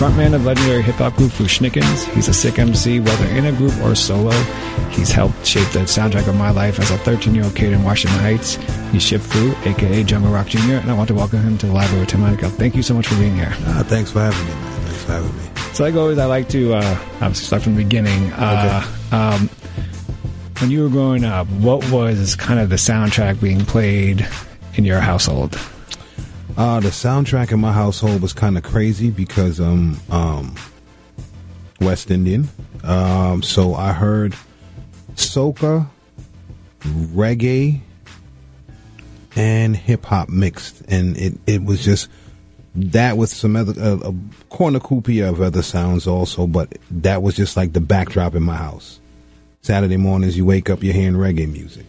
Frontman of legendary hip-hop group Fushnikins. He's a sick MC, whether in a group or solo. He's helped shape the soundtrack of my life as a 13-year-old kid in Washington Heights. He's Chip Fu, a.k.a. Jungle Rock Jr., and I want to welcome him to the library with Monica. Thank you so much for being here. Thanks for having me, man. Thanks for having me. So like always, I like to obviously start from the beginning. When you were growing up, what was kind of the soundtrack being played in your household? The soundtrack in my household was kind of crazy because West Indian. So I heard soca, reggae, and hip-hop mixed. And it was just that with some other a cornucopia of other sounds also, but that was just like the backdrop in my house. Saturday mornings, you wake up, you're hearing reggae music.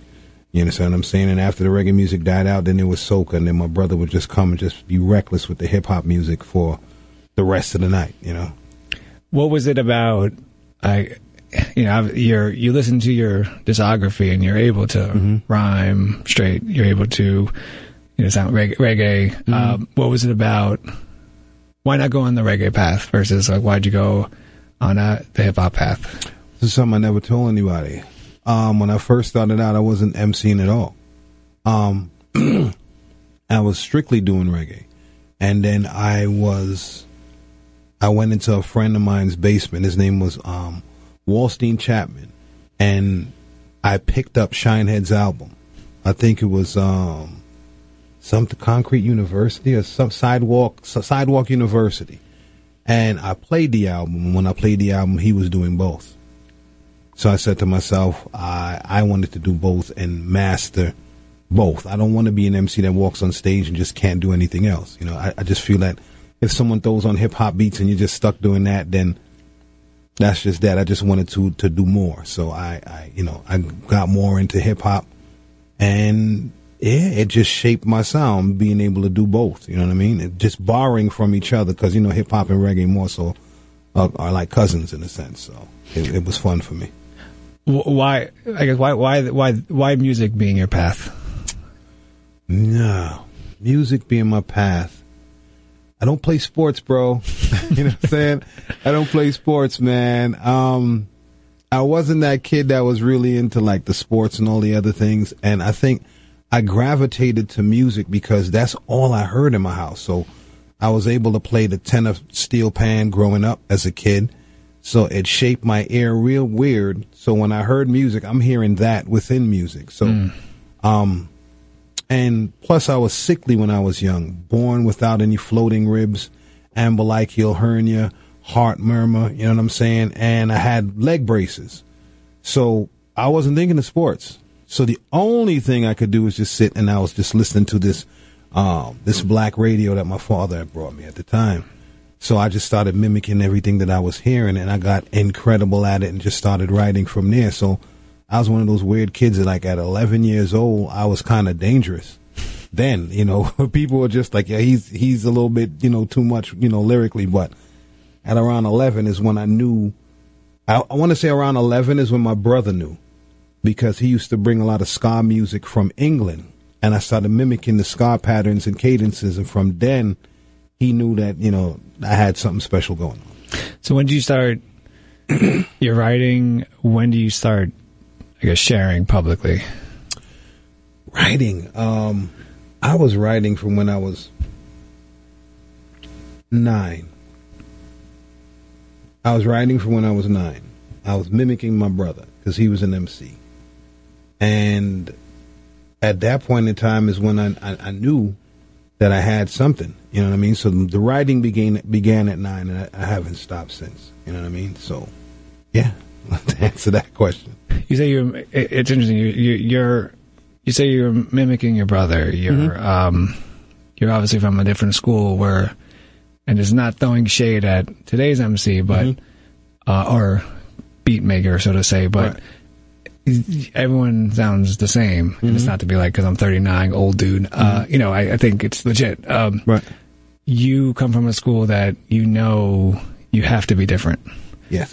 You understand what I'm saying? And after the reggae music died out, then it was soca, and then my brother would just come and just be reckless with the hip-hop music for the rest of the night, you know? What was it about, you listen to your discography and you're able to rhyme straight, you're able to, sound reggae. What was it about, why not go on the reggae path versus, like, why'd you go on the hip-hop path? This is something I never told anybody. When I first started out, I wasn't emceeing at all. I was strictly doing reggae. And then I went into a friend of mine's basement. His name was Walstein Chapman. And I picked up Shinehead's album. I think it was something Concrete University or some Sidewalk University. And I played the album. When I played the album, he was doing both. So I said to myself, I wanted to do both and master both. I don't want to be an MC that walks on stage and just can't do anything else. You know, I just feel that if someone throws on hip hop beats and you're just stuck doing that, then that's just that. I just wanted to do more. So I got more into hip hop, and it just shaped my sound, being able to do both. You know what I mean? It just borrowing from each other, because, hip hop and reggae more so are like cousins in a sense. So it was fun for me. Why music being your path? No, music being my path. I don't play sports, bro. You know what I'm saying? I don't play sports, man. I wasn't that kid that was really into like the sports and all the other things. And I think I gravitated to music because that's all I heard in my house. So I was able to play the tenor steel pan growing up as a kid. So it shaped my ear real weird. So when I heard music, I'm hearing that within music. So, and plus I was sickly when I was young, born without any floating ribs, umbilical hernia, heart murmur, you know what I'm saying? And I had leg braces. So I wasn't thinking of sports. So the only thing I could do was just sit, and I was just listening to this black radio that my father had brought me at the time. So I just started mimicking everything that I was hearing, and I got incredible at it and just started writing from there. So I was one of those weird kids that, like, at 11 years old, I was kind of dangerous. Then, people were just like, yeah, he's a little bit, too much, lyrically. But at around 11 is when I knew, I want to say around 11 is when my brother knew, because he used to bring a lot of ska music from England, and I started mimicking the ska patterns and cadences. And from then, he knew that, I had something special going on. So when did you start You're writing. When do you start, I guess, sharing publicly? Writing. I was writing from when I was 9. I was mimicking my brother because he was an MC. And at that point in time is when I knew that I had something, you know what I mean? So the writing began at 9, and I haven't stopped since, you know what I mean? So, yeah, to answer that question. You say it's interesting, you say you're mimicking your brother. You're obviously from a different school where, and it's not throwing shade at today's MC, but, or beat maker, so to say, but everyone sounds the same. And it's not to be like, because I'm 39, old dude. You know, I think it's legit. You come from a school that you know you have to be different. Yes.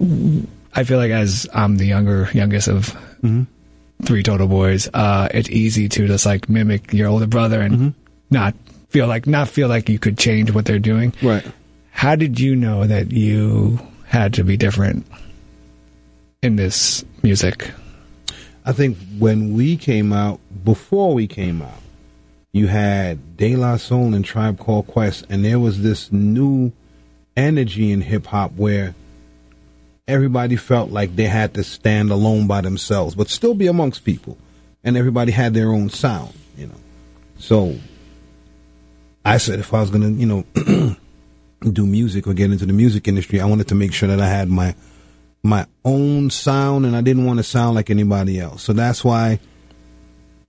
I feel like as I'm the youngest of 3 total boys, it's easy to just like mimic your older brother and not feel like you could change what they're doing. Right. How did you know that you had to be different in this music? I think when we came out, before we came out, you had De La Soul and Tribe Called Quest, and there was this new energy in hip-hop where everybody felt like they had to stand alone by themselves but still be amongst people, and everybody had their own sound, you know. So I said, if I was going to, do music or get into the music industry, I wanted to make sure that I had my own sound, and I didn't want to sound like anybody else. So that's why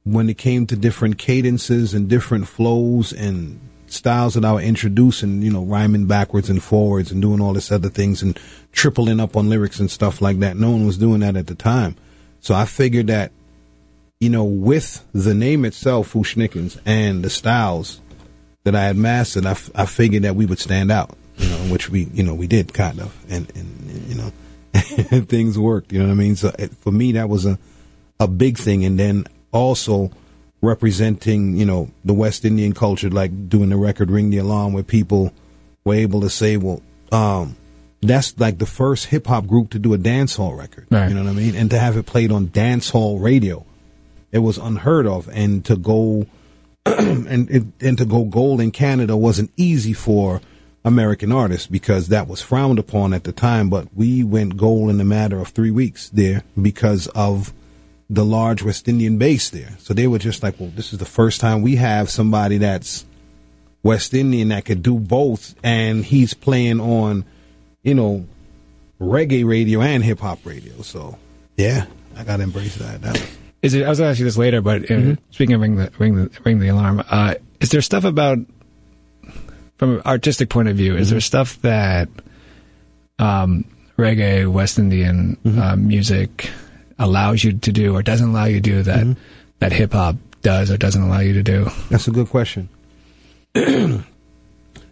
when it came to different cadences and different flows and styles that I would introduce, and, rhyming backwards and forwards and doing all this other things and tripling up on lyrics and stuff like that, no one was doing that at the time. So I figured that, with the name itself, Fushnikins, and the styles that I had mastered, I figured that we would stand out, which we did kind of, and things worked, you know what I mean? So for me, that was a big thing. And then also representing, the West Indian culture, like doing the record Ring the Alarm, where people were able to say, well, that's like the first hip hop group to do a dance hall record, right. You know what I mean? And to have it played on dance hall radio, it was unheard of. And to go and to go gold in Canada wasn't easy for American artists because that was frowned upon at the time, but we went gold in a matter of 3 weeks there because of the large West Indian base there. So they were just like, well, this is the first time we have somebody that's West Indian that could do both, and he's playing on, reggae radio and hip hop radio. So yeah, I gotta embrace that. Is it? I was gonna ask you this later, but speaking of Ring the Alarm, is there stuff about, from an artistic point of view, is there stuff that reggae, West Indian music allows you to do or doesn't allow you to do that that hip hop does or doesn't allow you to do? That's a good question. That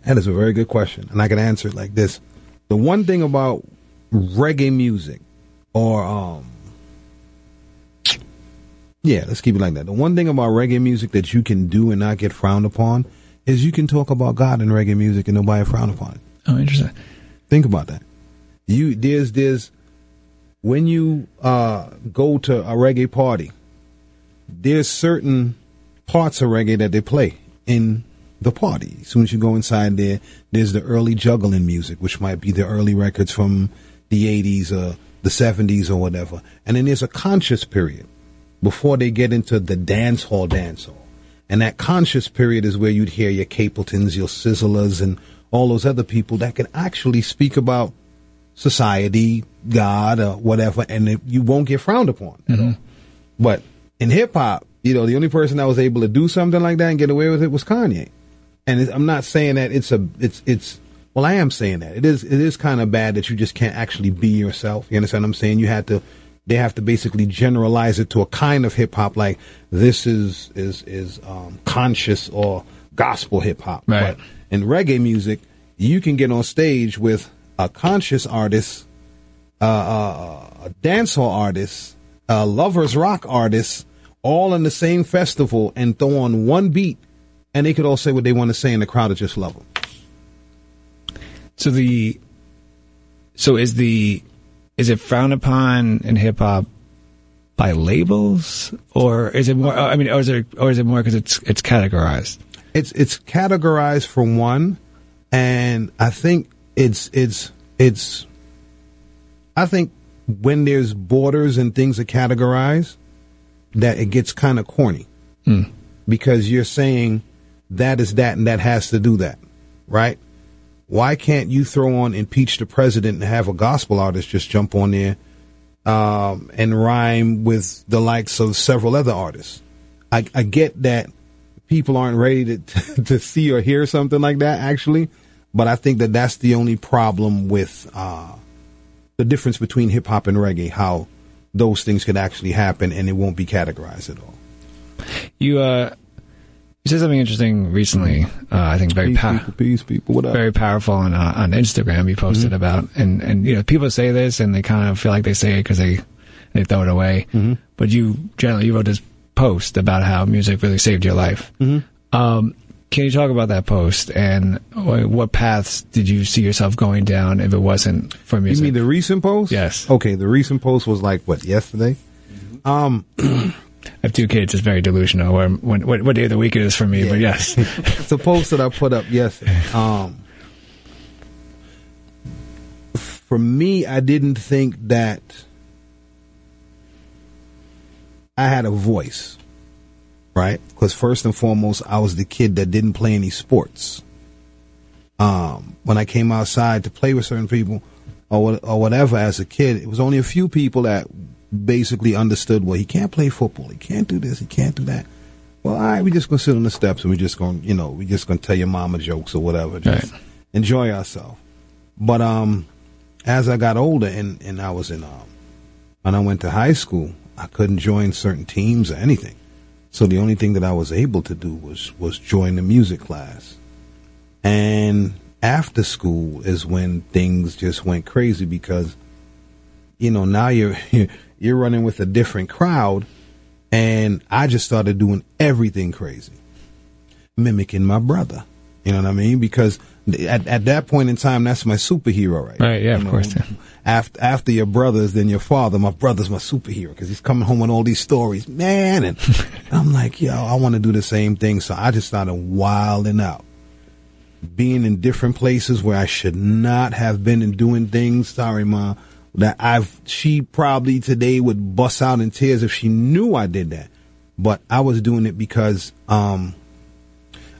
is a very good question, and I can answer it like this: the one thing about reggae music, or let's keep it like that. The one thing about reggae music that you can do and not get frowned upon is you can talk about God in reggae music and nobody frown upon it. Oh, interesting. Think about that. When you go to a reggae party, there's certain parts of reggae that they play in the party. As soon as you go inside there, there's the early juggling music, which might be the early records from the 80s or the 70s or whatever. And then there's a conscious period before they get into the dance hall. And that conscious period is where you'd hear your Capletons, your Sizzlas, and all those other people that can actually speak about society, God, or whatever, and you won't get frowned upon at all. But in hip-hop, the only person that was able to do something like that and get away with it was Kanye. And I'm not saying that I am saying that. It is kind of bad that you just can't actually be yourself. You understand what I'm saying? They have to basically generalize it to a kind of hip hop, like this is conscious or gospel hip hop. Right. But in reggae music, you can get on stage with a conscious artist, a dancehall artist, a lovers rock artist, all in the same festival, and throw on one beat, and they could all say what they want to say, and the crowd would just love them. So the So is it frowned upon in hip hop by labels, or is it more? I mean, or is it more because it's categorized? It's categorized for one, and I think it's. I think when there's borders and things are categorized, that it gets kind of corny, because you're saying that is that and that has to do that, right? Why can't you throw on Impeach the President and have a gospel artist just jump on there? And rhyme with the likes of several other artists. I get that people aren't ready to see or hear something like that, actually, but I think that that's the only problem with the difference between hip-hop and reggae, how those things could actually happen, and it won't be categorized at all. You said something interesting recently, I think very powerful. Very powerful on Instagram. You posted about and you know, people say this and they kind of feel like they say it because they throw it away. Mm-hmm. But you wrote this post about how music really saved your life. Mm-hmm. Can you talk about that post and what paths did you see yourself going down if it wasn't for music? You mean the recent post? Yes. Okay, the recent post was like what, yesterday? Mm-hmm. I have two kids. It's very delusional what day of the week it is for me, but yes. It's a post that I put up yesterday. For me, I didn't think that I had a voice, right? Because first and foremost, I was the kid that didn't play any sports. When I came outside to play with certain people or whatever as a kid, it was only a few people that basically understood, well, he can't play football, he can't do this, he can't do that. Well, all right, we're just going to sit on the steps and we're just going to tell your mama jokes or whatever. Just right. Enjoy ourselves. But as I got older and I was in, when I went to high school, I couldn't join certain teams or anything. So the only thing that I was able to do was join the music class. And after school is when things just went crazy because, you know, now you're running with a different crowd, and I just started doing everything crazy, mimicking my brother. You know what I mean? Because at that point in time, that's my superhero, right? Right, yeah, you know, of course. Yeah. After your brother's, then your father. My brother's my superhero because he's coming home with all these stories, man. And I'm like, yo, I want to do the same thing. So I just started wilding out, being in different places where I should not have been and doing things. Sorry, Ma. She probably today would bust out in tears if she knew I did that. But I was doing it because I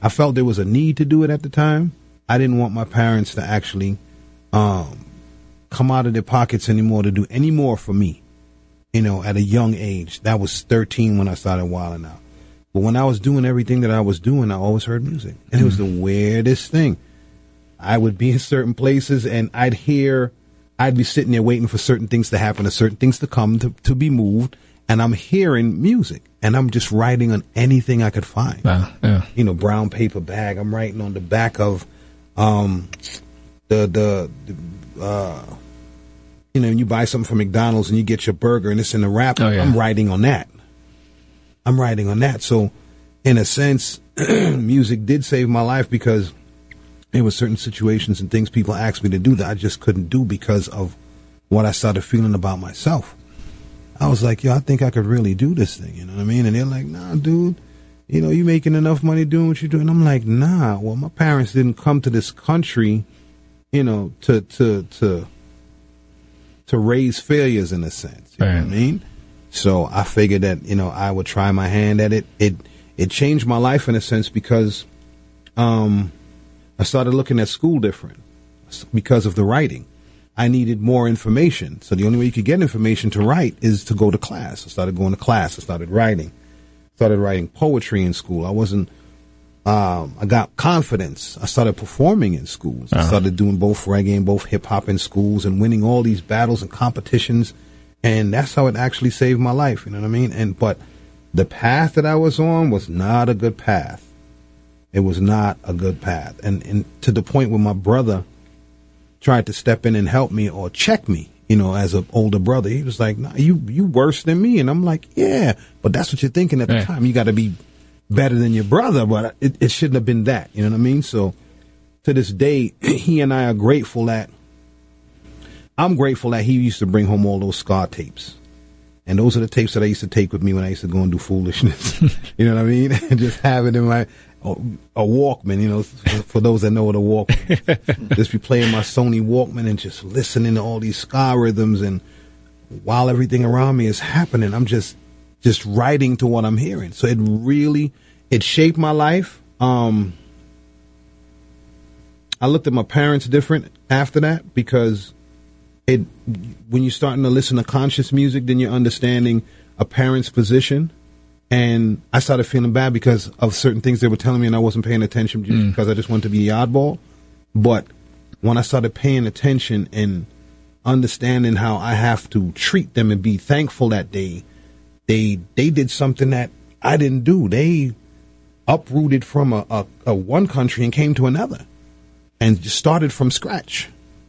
felt there was a need to do it at the time. I didn't want my parents to actually come out of their pockets anymore to do any more for me, you know, at a young age. That was 13 when I started wilding out. But when I was doing everything that I was doing, I always heard music. And it was the weirdest thing. I would be in certain places and I'd be sitting there waiting for certain things to happen or certain things to come to be moved. And I'm hearing music and I'm just writing on anything I could find. Wow, yeah. You know, brown paper bag. I'm writing on the back of you know, you buy something from McDonald's and you get your burger and it's in a wrap. Oh, yeah. I'm writing on that. So in a sense, music did save my life because there were certain situations and things people asked me to do that I just couldn't do because of what I started feeling about myself. I was like, yo, I think I could really do this thing. You know what I mean? And they're like, nah, dude, you know, you making enough money doing what you're doing. I'm like, nah, well, my parents didn't come to this country, you know, to raise failures in a sense. You know what I mean? So I figured that, you know, I would try my hand at it. It changed my life in a sense because, I started looking at school different because of the writing. I needed more information. So the only way you could get information to write is to go to class. I started going to class. I started writing. Poetry in school. I wasn't, I got confidence. I started performing in schools. I started doing both reggae and both hip hop in schools and winning all these battles and competitions. And that's how it actually saved my life. You know what I mean? But the path that I was on was not a good path. It was not a good path. And to the point where my brother tried to step in and help me or check me, you know, as an older brother. He was like, nah, you worse than me. And I'm like, yeah, but that's what you're thinking at the time. You got to be better than your brother, but it shouldn't have been that. You know what I mean? So to this day, he and I are grateful that I'm grateful that he used to bring home all those Scar tapes. And those are the tapes that I used to take with me when I used to go and do foolishness. You know what I mean? Just have it in my a Walkman, you know, for those that know what a Walkman is. Just be playing my Sony Walkman and just listening to all these ska rhythms. And while everything around me is happening, I'm just writing to what I'm hearing. So it really, it shaped my life. I looked at my parents different after that because it, when you're starting to listen to conscious music, then you're understanding a parent's position. And I started feeling bad because of certain things they were telling me and I wasn't paying attention just because I just wanted to be the oddball. But when I started paying attention and understanding how I have to treat them and be thankful that they did something that I didn't do. They uprooted from a one country and came to another and just started from scratch.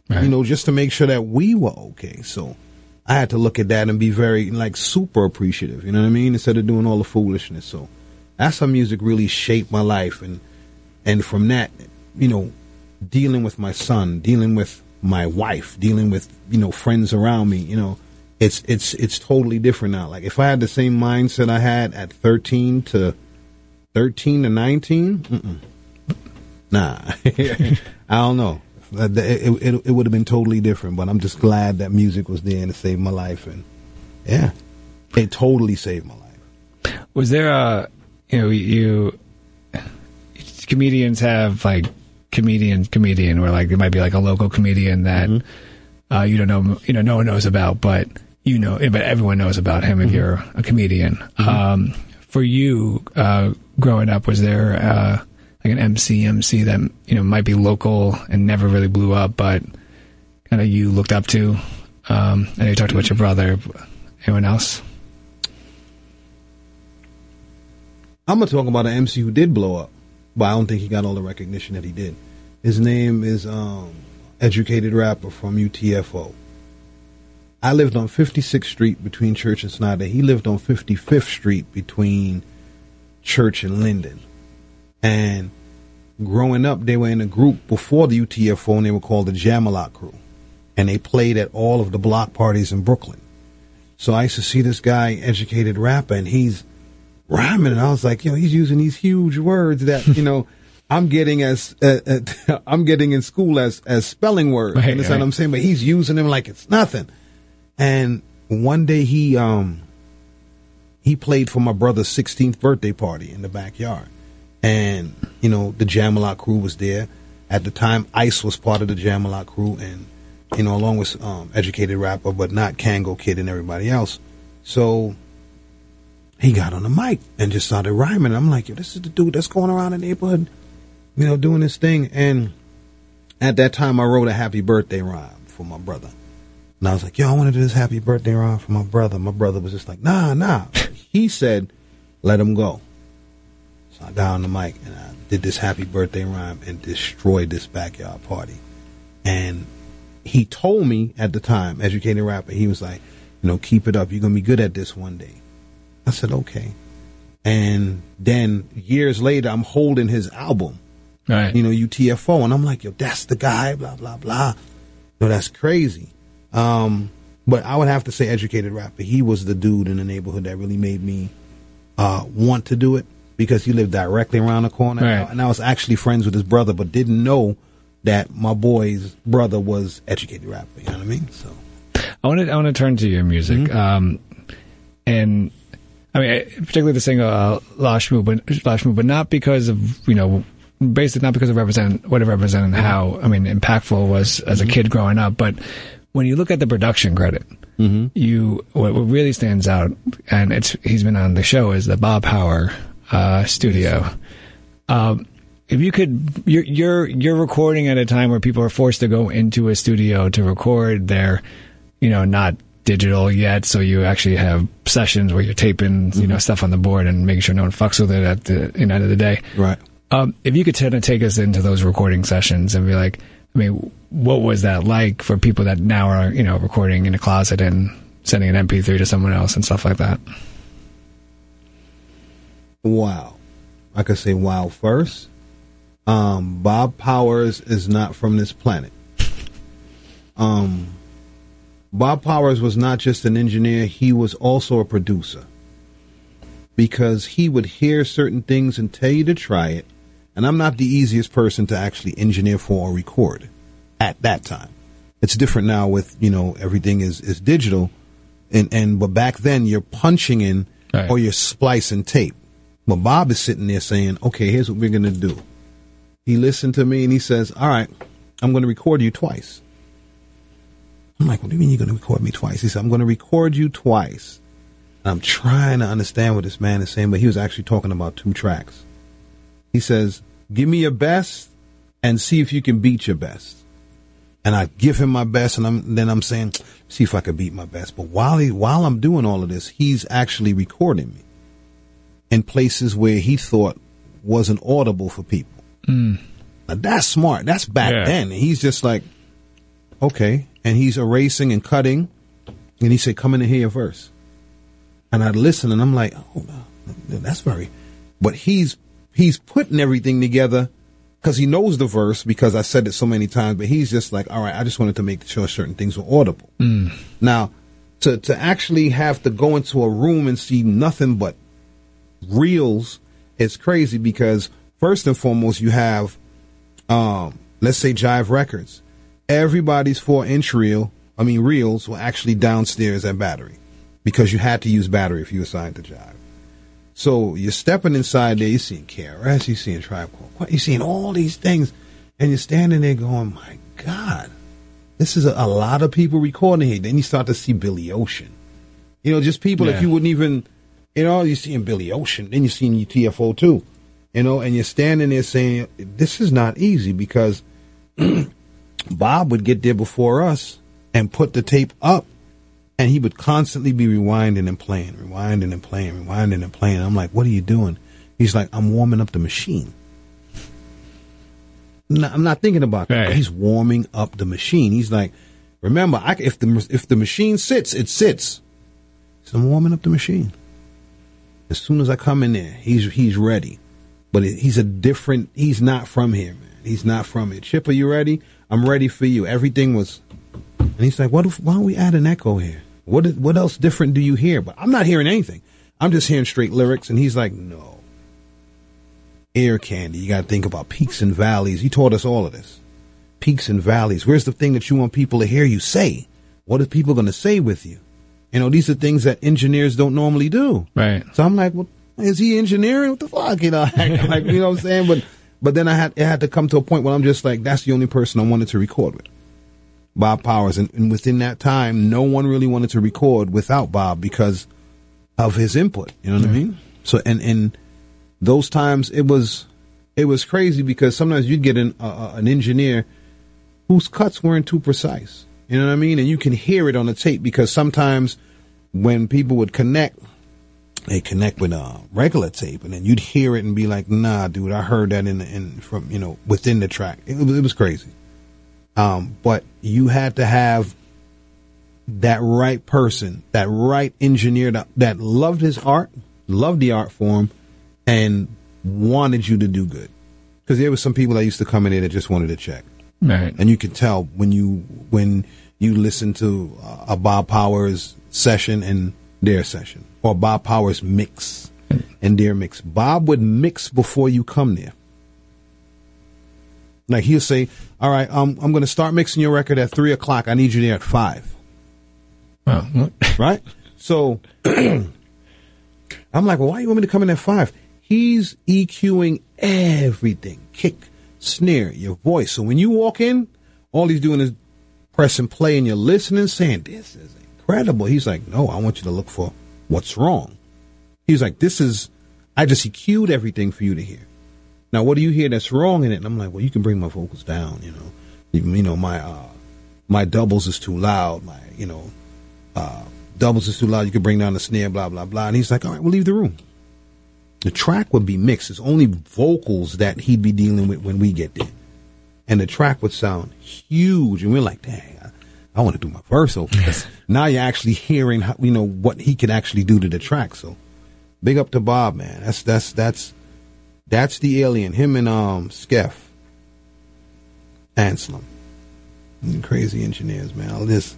Right. You know, just to make sure that we were okay. So I had to look at that and be very, like, super appreciative, you know what I mean, instead of doing all the foolishness. So that's how music really shaped my life. And from that, you know, dealing with my son, dealing with my wife, dealing with, you know, friends around me, you know, it's totally different now. Like, if I had the same mindset I had at 13 to 19, nah, I don't know. It would have been totally different, but I'm just glad that music was there and it saved my life. And yeah, it totally saved my life. Was there a, you know, comedians have like comedian where like, it might be like a local comedian that you don't know, you know, no one knows about, but you know, but everyone knows about him if you're a comedian. For you, growing up, was there, like an MC that, you know, might be local and never really blew up, but kind of you looked up to? I know you talked about your brother. Anyone else? I'm going to talk about an MC who did blow up, but I don't think he got all the recognition that he did. His name is Educated Rapper from UTFO. I lived on 56th Street between Church and Snyder. He lived on 55th Street between Church and Linden. And growing up, they were in a group before the UTFO, and they were called the Jamalot Crew. And they played at all of the block parties in Brooklyn. So I used to see this guy, Educated Rapper, and he's rhyming. And I was like, you know, he's using these huge words that, you know, I'm getting as I'm getting in school as spelling words. Right, you understand what I'm saying? But he's using them like it's nothing. And one day he played for my brother's 16th birthday party in the backyard. And, you know, the Jamalot Crew was there. At the time, Ice was part of the Jamalot Crew and, you know, along with Educated Rapper, but not Kangol Kid and everybody else. So he got on the mic and just started rhyming. I'm like, yo, this is the dude that's going around the neighborhood, you know, doing this thing. And at that time, I wrote a happy birthday rhyme for my brother. And I was like, yo, I want to do this happy birthday rhyme for my brother. My brother was just like, nah. He said, let him go. I got on the mic and I did this happy birthday rhyme and destroyed this backyard party. And he told me at the time, Educated Rapper, he was like, you know, keep it up. You're going to be good at this one day. I said, okay. And then years later, I'm holding his album, right? You know, UTFO. And I'm like, yo, that's the guy, blah, blah, blah. No, that's crazy. But I would have to say Educated Rapper. He was the dude in the neighborhood that really made me want to do it. Because he lived directly around the corner. Right. And I was actually friends with his brother, but didn't know that my boy's brother was Educated Rapper. You know what I mean? So I want to turn to your music. And I mean, particularly the single La Schmoove, but not because of, you know, basically not because of what it represented and how, I mean, impactful it was as a kid growing up. But when you look at the production credit, what really stands out, and he's been on the show, is the Bob Powers studio. If you could, you're recording at a time where people are forced to go into a studio to record. They're, you know, not digital yet, so you actually have sessions where you're taping, you know, stuff on the board and making sure no one fucks with it at the end of the day. Right. If you could take us into those recording sessions and be like, I mean, what was that like for people that now are, you know, recording in a closet and sending an MP3 to someone else and stuff like that? Wow. I could say wow first. Bob Powers is not from this planet. Bob Powers was not just an engineer, he was also a producer. Because he would hear certain things and tell you to try it. And I'm not the easiest person to actually engineer for or record at that time. It's different now with, you know, everything is digital. But back then you're punching in or you're splicing tape. But Bob is sitting there saying, okay, here's what we're going to do. He listened to me and he says, all right, I'm going to record you twice. I'm like, what do you mean you're going to record me twice? He said, I'm going to record you twice. And I'm trying to understand what this man is saying, but he was actually talking about two tracks. He says, give me your best and see if you can beat your best. And I give him my best, and then I'm saying, see if I can beat my best. But while I'm doing all of this, he's actually recording me in places where he thought wasn't audible for people. Mm. Now, that's smart. That's back then. And he's just like, okay. And he's erasing and cutting. And he said, come in and hear your verse. And I listen, and I'm like, oh, that's very. But he's putting everything together because he knows the verse, because I said it so many times. But he's just like, all right, I just wanted to make sure certain things were audible. Mm. Now, to actually have to go into a room and see nothing but reels is crazy, because first and foremost, you have, let's say, Jive Records. Everybody's 4-inch reels were actually downstairs at Battery, because you had to use Battery if you were signed to Jive. So you're stepping inside there, you're seeing KRS, you're seeing Tribe Called Quest, you're seeing all these things, and you're standing there going, my God, this is a lot of people recording here. Then you start to see Billy Ocean. You know, just people that you wouldn't even, you know, you're seeing Billy Ocean, then you're seeing UTFO too, you know, and you're standing there saying, this is not easy, because Bob would get there before us and put the tape up. And he would constantly be rewinding and playing. I'm like, what are you doing? He's like, I'm warming up the machine. No, I'm not thinking about that. Right. He's warming up the machine. He's like, remember, if the machine sits, it sits. So I'm warming up the machine. As soon as I come in there, he's ready. But he's not from here, man. He's not from here. Chip, are you ready? I'm ready for you. Everything was. And he's like, why don't we add an echo here? What else different do you hear? But I'm not hearing anything. I'm just hearing straight lyrics. And he's like, no. Ear candy. You got to think about peaks and valleys. He taught us all of this. Peaks and valleys. Where's the thing that you want people to hear you say? What are people going to say with you? You know, these are things that engineers don't normally do. Right. So I'm like, well, is he engineering? What the fuck? You know, like, you know what I'm saying? But then it had to come to a point where I'm just like, that's the only person I wanted to record with. Bob Powers, and within that time, no one really wanted to record without Bob because of his input. You know what I mean? So, and those times it was crazy, because sometimes you'd get an engineer whose cuts weren't too precise. You know what I mean? And you can hear it on the tape, because sometimes when people would connect, they connect with regular tape, and then you'd hear it and be like, "Nah, dude, I heard that from you know within the track." It was crazy. But you had to have that right person, that right engineer that loved his art, loved the art form, and wanted you to do good. Because there were some people that used to come in there that just wanted to check. Right. And you could tell when you listen to a Bob Powers session and their session, or Bob Powers mix and their mix. Bob would mix before you come there. Like, he'll say, all right, I'm going to start mixing your record at 3 o'clock. I need you there at 5. Wow. Right? So I'm like, well, why do you want me to come in at 5? He's EQing everything. Kick, snare, your voice. So when you walk in, all he's doing is press and play, and you're listening, saying, this is incredible. He's like, no, I want you to look for what's wrong. He's like, I just EQ'd everything for you to hear. Now, what do you hear that's wrong in it? And I'm like, well, you can bring my vocals down, you know. Even, you know, my doubles is too loud. My, you know, doubles is too loud. You can bring down the snare, blah, blah, blah. And he's like, all right, we'll leave the room. The track would be mixed. It's only vocals that he'd be dealing with when we get there. And the track would sound huge. And we're like, dang, I want to do my verse over this. Now you're actually hearing, how, you know, what he could actually do to the track. So big up to Bob, man. That's the alien. Him and Skeff Anselm. Crazy engineers, man. All this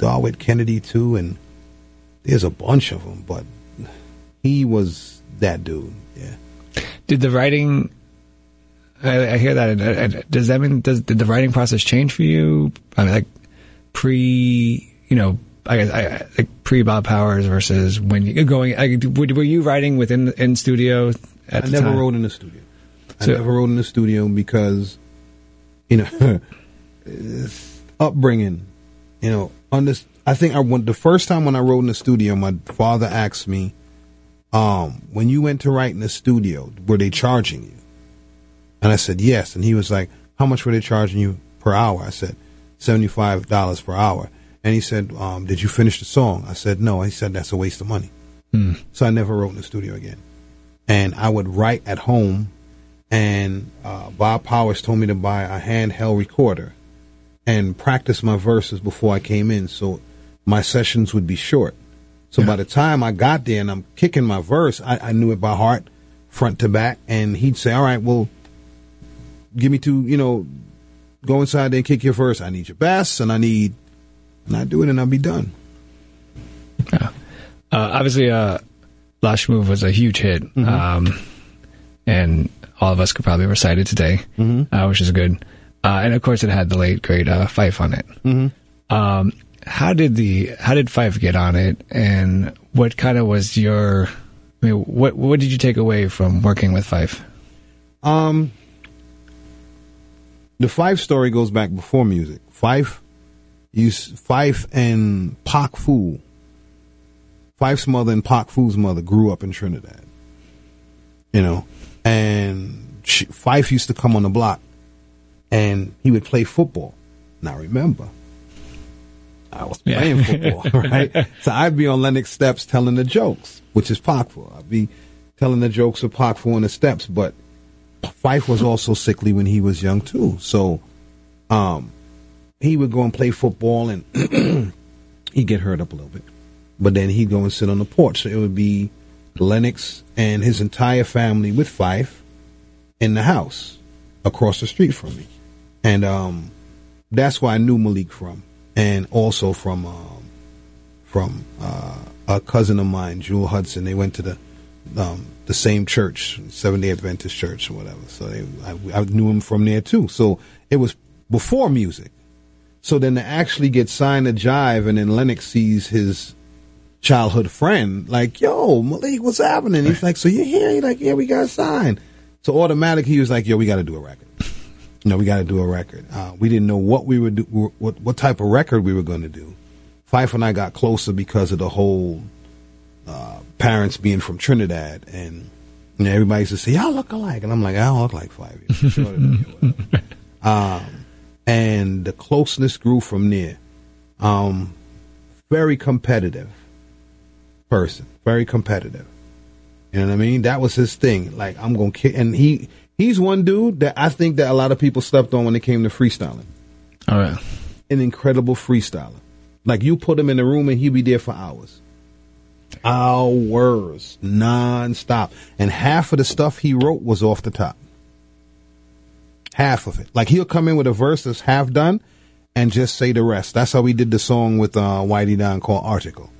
Dawit Kennedy too, and there's a bunch of them, but he was that dude. Yeah. Did the writing? I hear that. Does that mean did the writing process change for you? I mean, like pre Bob Powers versus when you're going. Were you writing in studio? I never wrote in the studio. I never wrote in the studio because, upbringing, I think the first time when I wrote in the studio, my father asked me, when you went to write in the studio, were they charging you? And I said, yes. And he was like, how much were they charging you per hour? I said, $75 per hour. And he said, did you finish the song? I said, no. He said, that's a waste of money. So I never wrote in the studio again. And I would write at home. And Bob Powers told me to buy a handheld recorder and practice my verses before I came in. So my sessions would be short. So by the time I got there and I'm kicking my verse, I knew it by heart, front to back. And he'd say, all right, well, give me two, go inside there and kick your verse. I need your bass and I do it and I'll be done. Obviously, La Schmoove was a huge hit. Mm-hmm. And all of us could probably recite it today, which is good. And of course, it had the late great Phife on it. Mm-hmm. How did Phife get on it, and what kind of was your? I mean, what did you take away from working with Phife? The Phife story goes back before music. Phife and Pak Fu. Fife's mother and Pak Fu's mother grew up in Trinidad. And Phife used to come on the block, and he would play football. Now remember, I was playing football, right? So I'd be on Lennox steps telling the jokes, which is Pakful. I'd be telling the jokes of Pakful on the steps, but Phife was also sickly when he was young too. So he would go and play football, and he'd get hurt up a little bit, but then he'd go and sit on the porch. So it would be Lennox and his entire family with Phife in the house across the street from me. And that's where I knew Malik from, and also from a cousin of mine, Jewel Hudson. They went to the same church, Seventh-day Adventist church or whatever. So I knew him from there too. So it was before music. So then to actually get signed to Jive, and then Lennox sees his childhood friend, like, yo, Malik, what's happening? He's like, so you're here? He's like, yeah, we got signed. So automatically he was like, yo, we got to do a record. We got to do a record. We didn't know what we would do, what type of record we were going to do. Phife and I got closer because of the whole parents being from Trinidad, and everybody used to say, y'all look alike, and I'm like, I don't look like Phife. And the closeness grew from there. Very competitive person, very competitive. You know what I mean? That was his thing. Like, I'm gonna kick, and he's one dude that I think that a lot of people slept on when it came to freestyling. All right, an incredible freestyler. Like, you put him in a room and he'd be there for hours, nonstop. And half of the stuff he wrote was off the top. Half of it, like, he'll come in with a verse that's half done and just say the rest. That's how we did the song with Whitey Don called Article.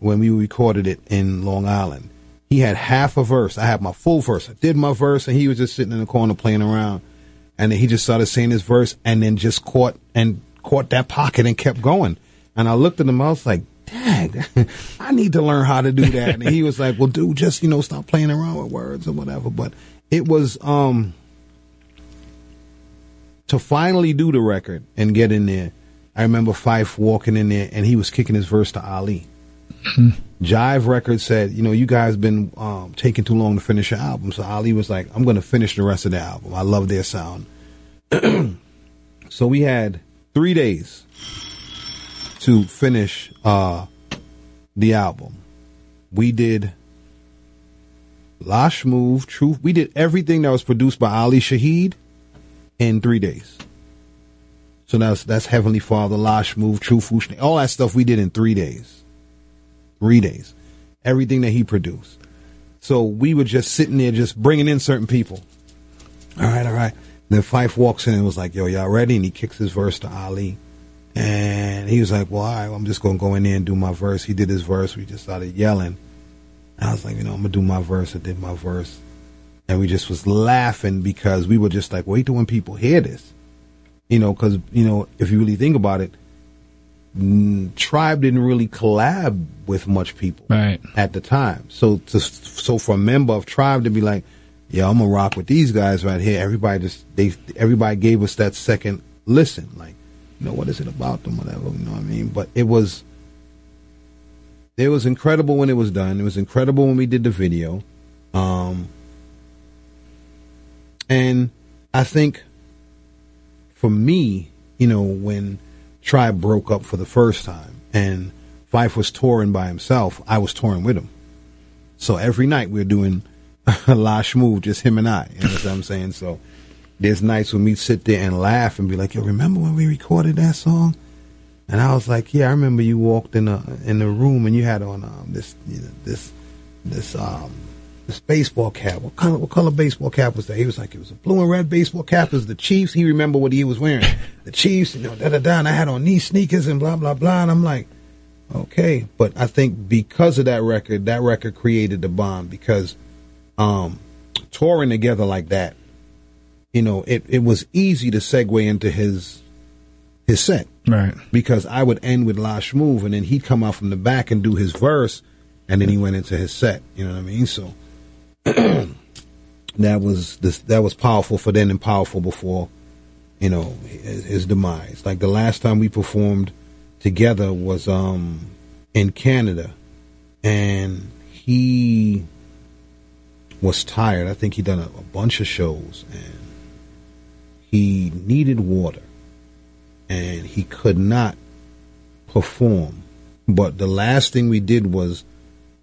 When we recorded it in Long Island, he had half a verse. I had my full verse. I did my verse, and he was just sitting in the corner playing around. And then he just started saying his verse, and then just caught that pocket and kept going. And I looked at him. I was like, dang, I need to learn how to do that. And he was like, well, dude, just, stop playing around with words or whatever. But it was to finally do the record and get in there. I remember Phife walking in there, and he was kicking his verse to Ali. Jive Records said, you guys been taking too long to finish your album. So Ali was like, I'm going to finish the rest of the album. I love their sound. So we had 3 days to finish the album. We did La Schmoove, Truth. We did everything that was produced by Ali Shahid in 3 days. So that's Heavenly Father, La Schmoove, Truth, all that stuff we did in 3 days. 3 days, everything that he produced. So we were just sitting there, just bringing in certain people. All right. Then Phife walks in and was like, yo, y'all ready? And he kicks his verse to Ali, And he was like, well, all right, I'm just going to go in there and do my verse. He did his verse. We just started yelling. And I was like, you know, I'm going to do my verse. I did my verse. And we just was laughing because we were just like, wait till when people hear this. You know, because, you know, if you really think about it, Tribe didn't really collab with much people at the time. So for a member of Tribe to be like, yeah, I'm going to rock with these guys right here. Everybody gave us that second listen. Like, you know, what is it about them, whatever, you know what I mean? But it was incredible when it was done. It was incredible when we did the video. And I think for me, you know, when Tribe broke up for the first time and Phife was touring by himself, I was touring with him. So every night we were doing La Schmoove, just him and I, you know what I'm saying? So there's nights when we sit there and laugh and be like, yo, remember when we recorded that song? And I was like, yeah, I remember you walked in the room and you had on this baseball cap. What color baseball cap was that? He was like, it was a blue and red baseball cap. It was the Chiefs. He remembered what he was wearing. The Chiefs, you know, da-da-da, and I had on these sneakers and blah, blah, blah. And I'm like, okay. But I think because of that record created the bond because touring together like that, you know, it was easy to segue into his set. Right. Because I would end with La Schmoove and then he'd come out from the back and do his verse and then he went into his set. You know what I mean? So that was powerful for then and powerful before, you know, his demise. Like the last time we performed together was in Canada and he was tired. I think he'd done a bunch of shows and he needed water and he could not perform. But the last thing we did was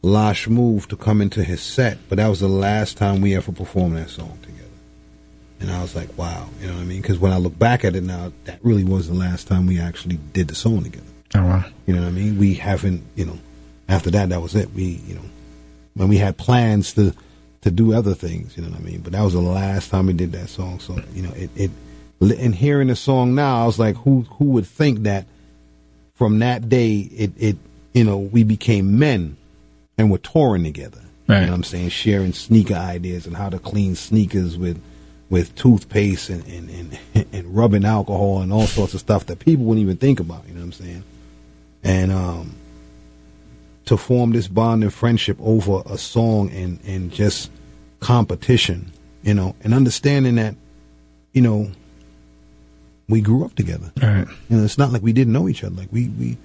La Schmoove to come into his set. But that was the last time we ever performed that song together. And I was like, wow, you know what I mean? Because when I look back at it now, that really was the last time we actually did the song together. Oh, wow. You know what I mean? We haven't, you know, after that, that was it. We, you know, when we had plans to do other things, you know what I mean? But that was the last time we did that song. So, you know, and hearing the song now, I was like, who would think that from that day, you know, we became men and were touring together. Right. You know what I'm saying? Sharing sneaker ideas and how to clean sneakers with toothpaste and rubbing alcohol and all sorts of stuff that people wouldn't even think about. You know what I'm saying? And to form this bond and friendship over a song and just competition, you know, and understanding that, you know, we grew up together. All right. You know, it's not like we didn't know each other. Like we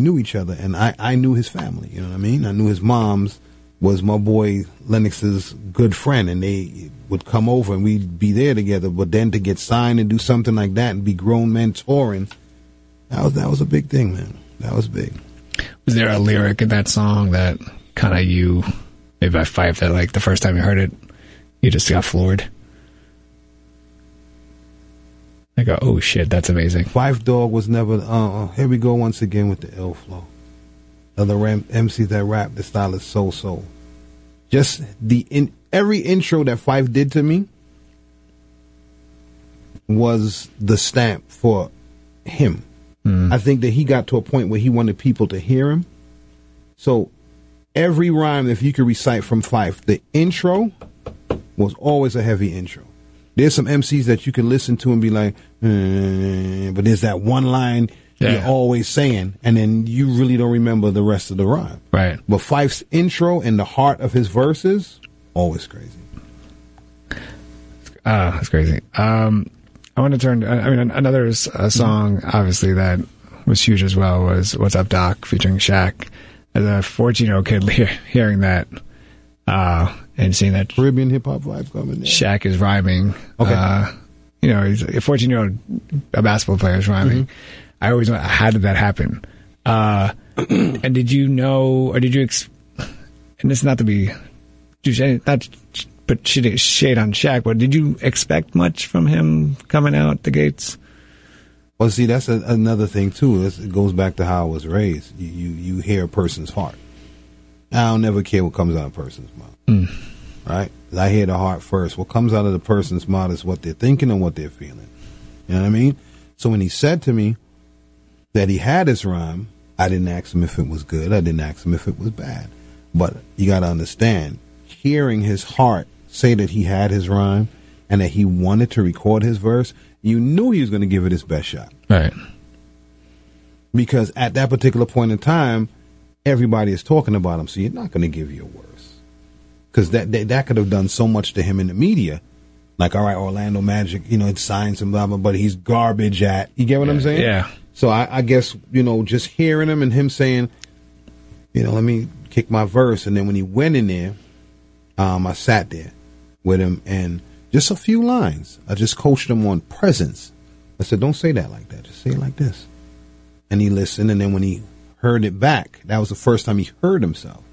knew each other, and I knew his family. You know what I mean? I knew his mom's was my boy Lennox's good friend, and they would come over, and we'd be there together. But then to get signed and do something like that and be grown men touring, that was a big thing, man. That was big. Was there a lyric in that song that kind of you, maybe by Phife, that like the first time you heard it, you just got floored? I go, oh shit, that's amazing. Phife Dawg was never, here we go once again with the ill flow. Other MCs that rap, the style is so. Just every intro that Phife did to me was the stamp for him. Mm. I think that he got to a point where he wanted people to hear him. So every rhyme, if you could recite from Phife, the intro was always a heavy intro. There's some MCs that you can listen to and be like, but there's that one line you're always saying, and then you really don't remember the rest of the rhyme. Right. But Fife's intro and the heart of his verses, always crazy. That's crazy. I want to turn to, another song, obviously, that was huge as well was What's Up, Doc, featuring Shaq. As a 14-year-old kid hearing that, and seeing that Caribbean hip hop vibe coming in. Shaq is rhyming. Okay. You know, he's a 14-year-old basketball player is rhyming. Mm-hmm. I always wonder, how did that happen? And did you know, or did you, and it's not to be, not but shade on Shaq, but did you expect much from him coming out the gates? Well, see, that's another thing, too. It goes back to how I was raised. You hear a person's heart. I don't never care what comes out of a person's mouth. Mm. Right? I hear the heart first. What comes out of the person's mouth is what they're thinking and what they're feeling. You know what I mean? So when he said to me, that he had his rhyme. I didn't ask him if it was good. I didn't ask him if it was bad. But you got to understand, hearing his heart say that he had his rhyme and that he wanted to record his verse, you knew he was going to give it his best shot. Right. Because at that particular point in time, everybody is talking about him, so you're not going to give your worst. Because that could have done so much to him in the media. Like, all right, Orlando Magic, you know, it signs him, blah, blah, but he's garbage at, you get what I'm saying? Yeah. So I guess, you know, just hearing him and him saying, you know, let me kick my verse. And then when he went in there, I sat there with him and just a few lines. I just coached him on presence. I said, don't say that like that. Just say it like this. And he listened. And then when he heard it back, that was the first time he heard himself.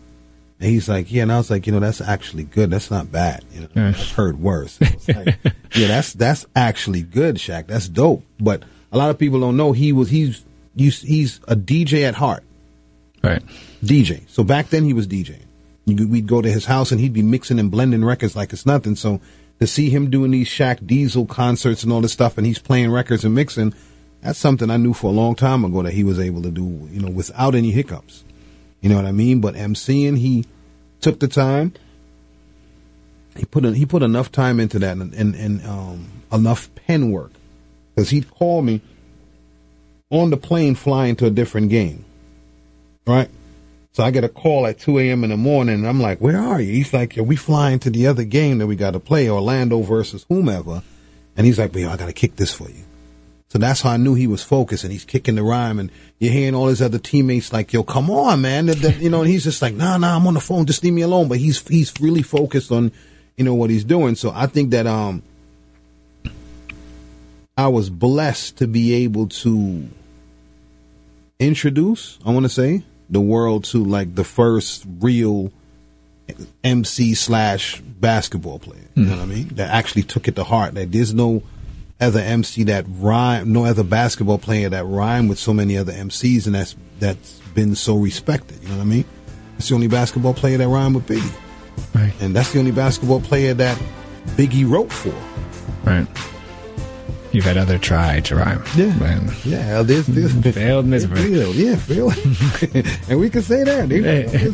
And he's like, yeah. And I was like, you know, that's actually good. That's not bad. You know, I've heard worse. I was like, yeah, that's actually good, Shaq. That's dope. But a lot of people don't know he's a DJ at heart. Right. DJ. So back then he was DJing. We'd go to his house and he'd be mixing and blending records like it's nothing. So to see him doing these Shaq Diesel concerts and all this stuff, and he's playing records and mixing, that's something I knew for a long time ago that he was able to do, you know, without any hiccups. You know what I mean? But MCing, he took the time. He put enough time into that and enough pen work. Because he called me on the plane flying to a different game. Right? So I get a call at 2 a.m. in the morning, and I'm like, where are you? He's like, yeah, we flying to the other game that we got to play, Orlando versus whomever. And he's like, but yo, I got to kick this for you. So that's how I knew he was focused, and he's kicking the rhyme, and you're hearing all his other teammates like, yo, come on, man. You know, and he's just like, nah, I'm on the phone. Just leave me alone. But he's really focused on, you know, what he's doing. So I think that I was blessed to be able to introduce, I want to say, the world to like the first real MC / basketball player. Mm-hmm. You know what I mean? That actually took it to heart. That there's no other MC that rhyme, no other basketball player that rhyme with so many other MCs, and that's been so respected. You know what I mean? It's the only basketball player that rhymed with Biggie, right? And that's the only basketball player that Biggie wrote for, right? You've had other try to rhyme. Yeah. Man. Yeah. This failed miserably. Yeah, failed. And we can say that. Dude.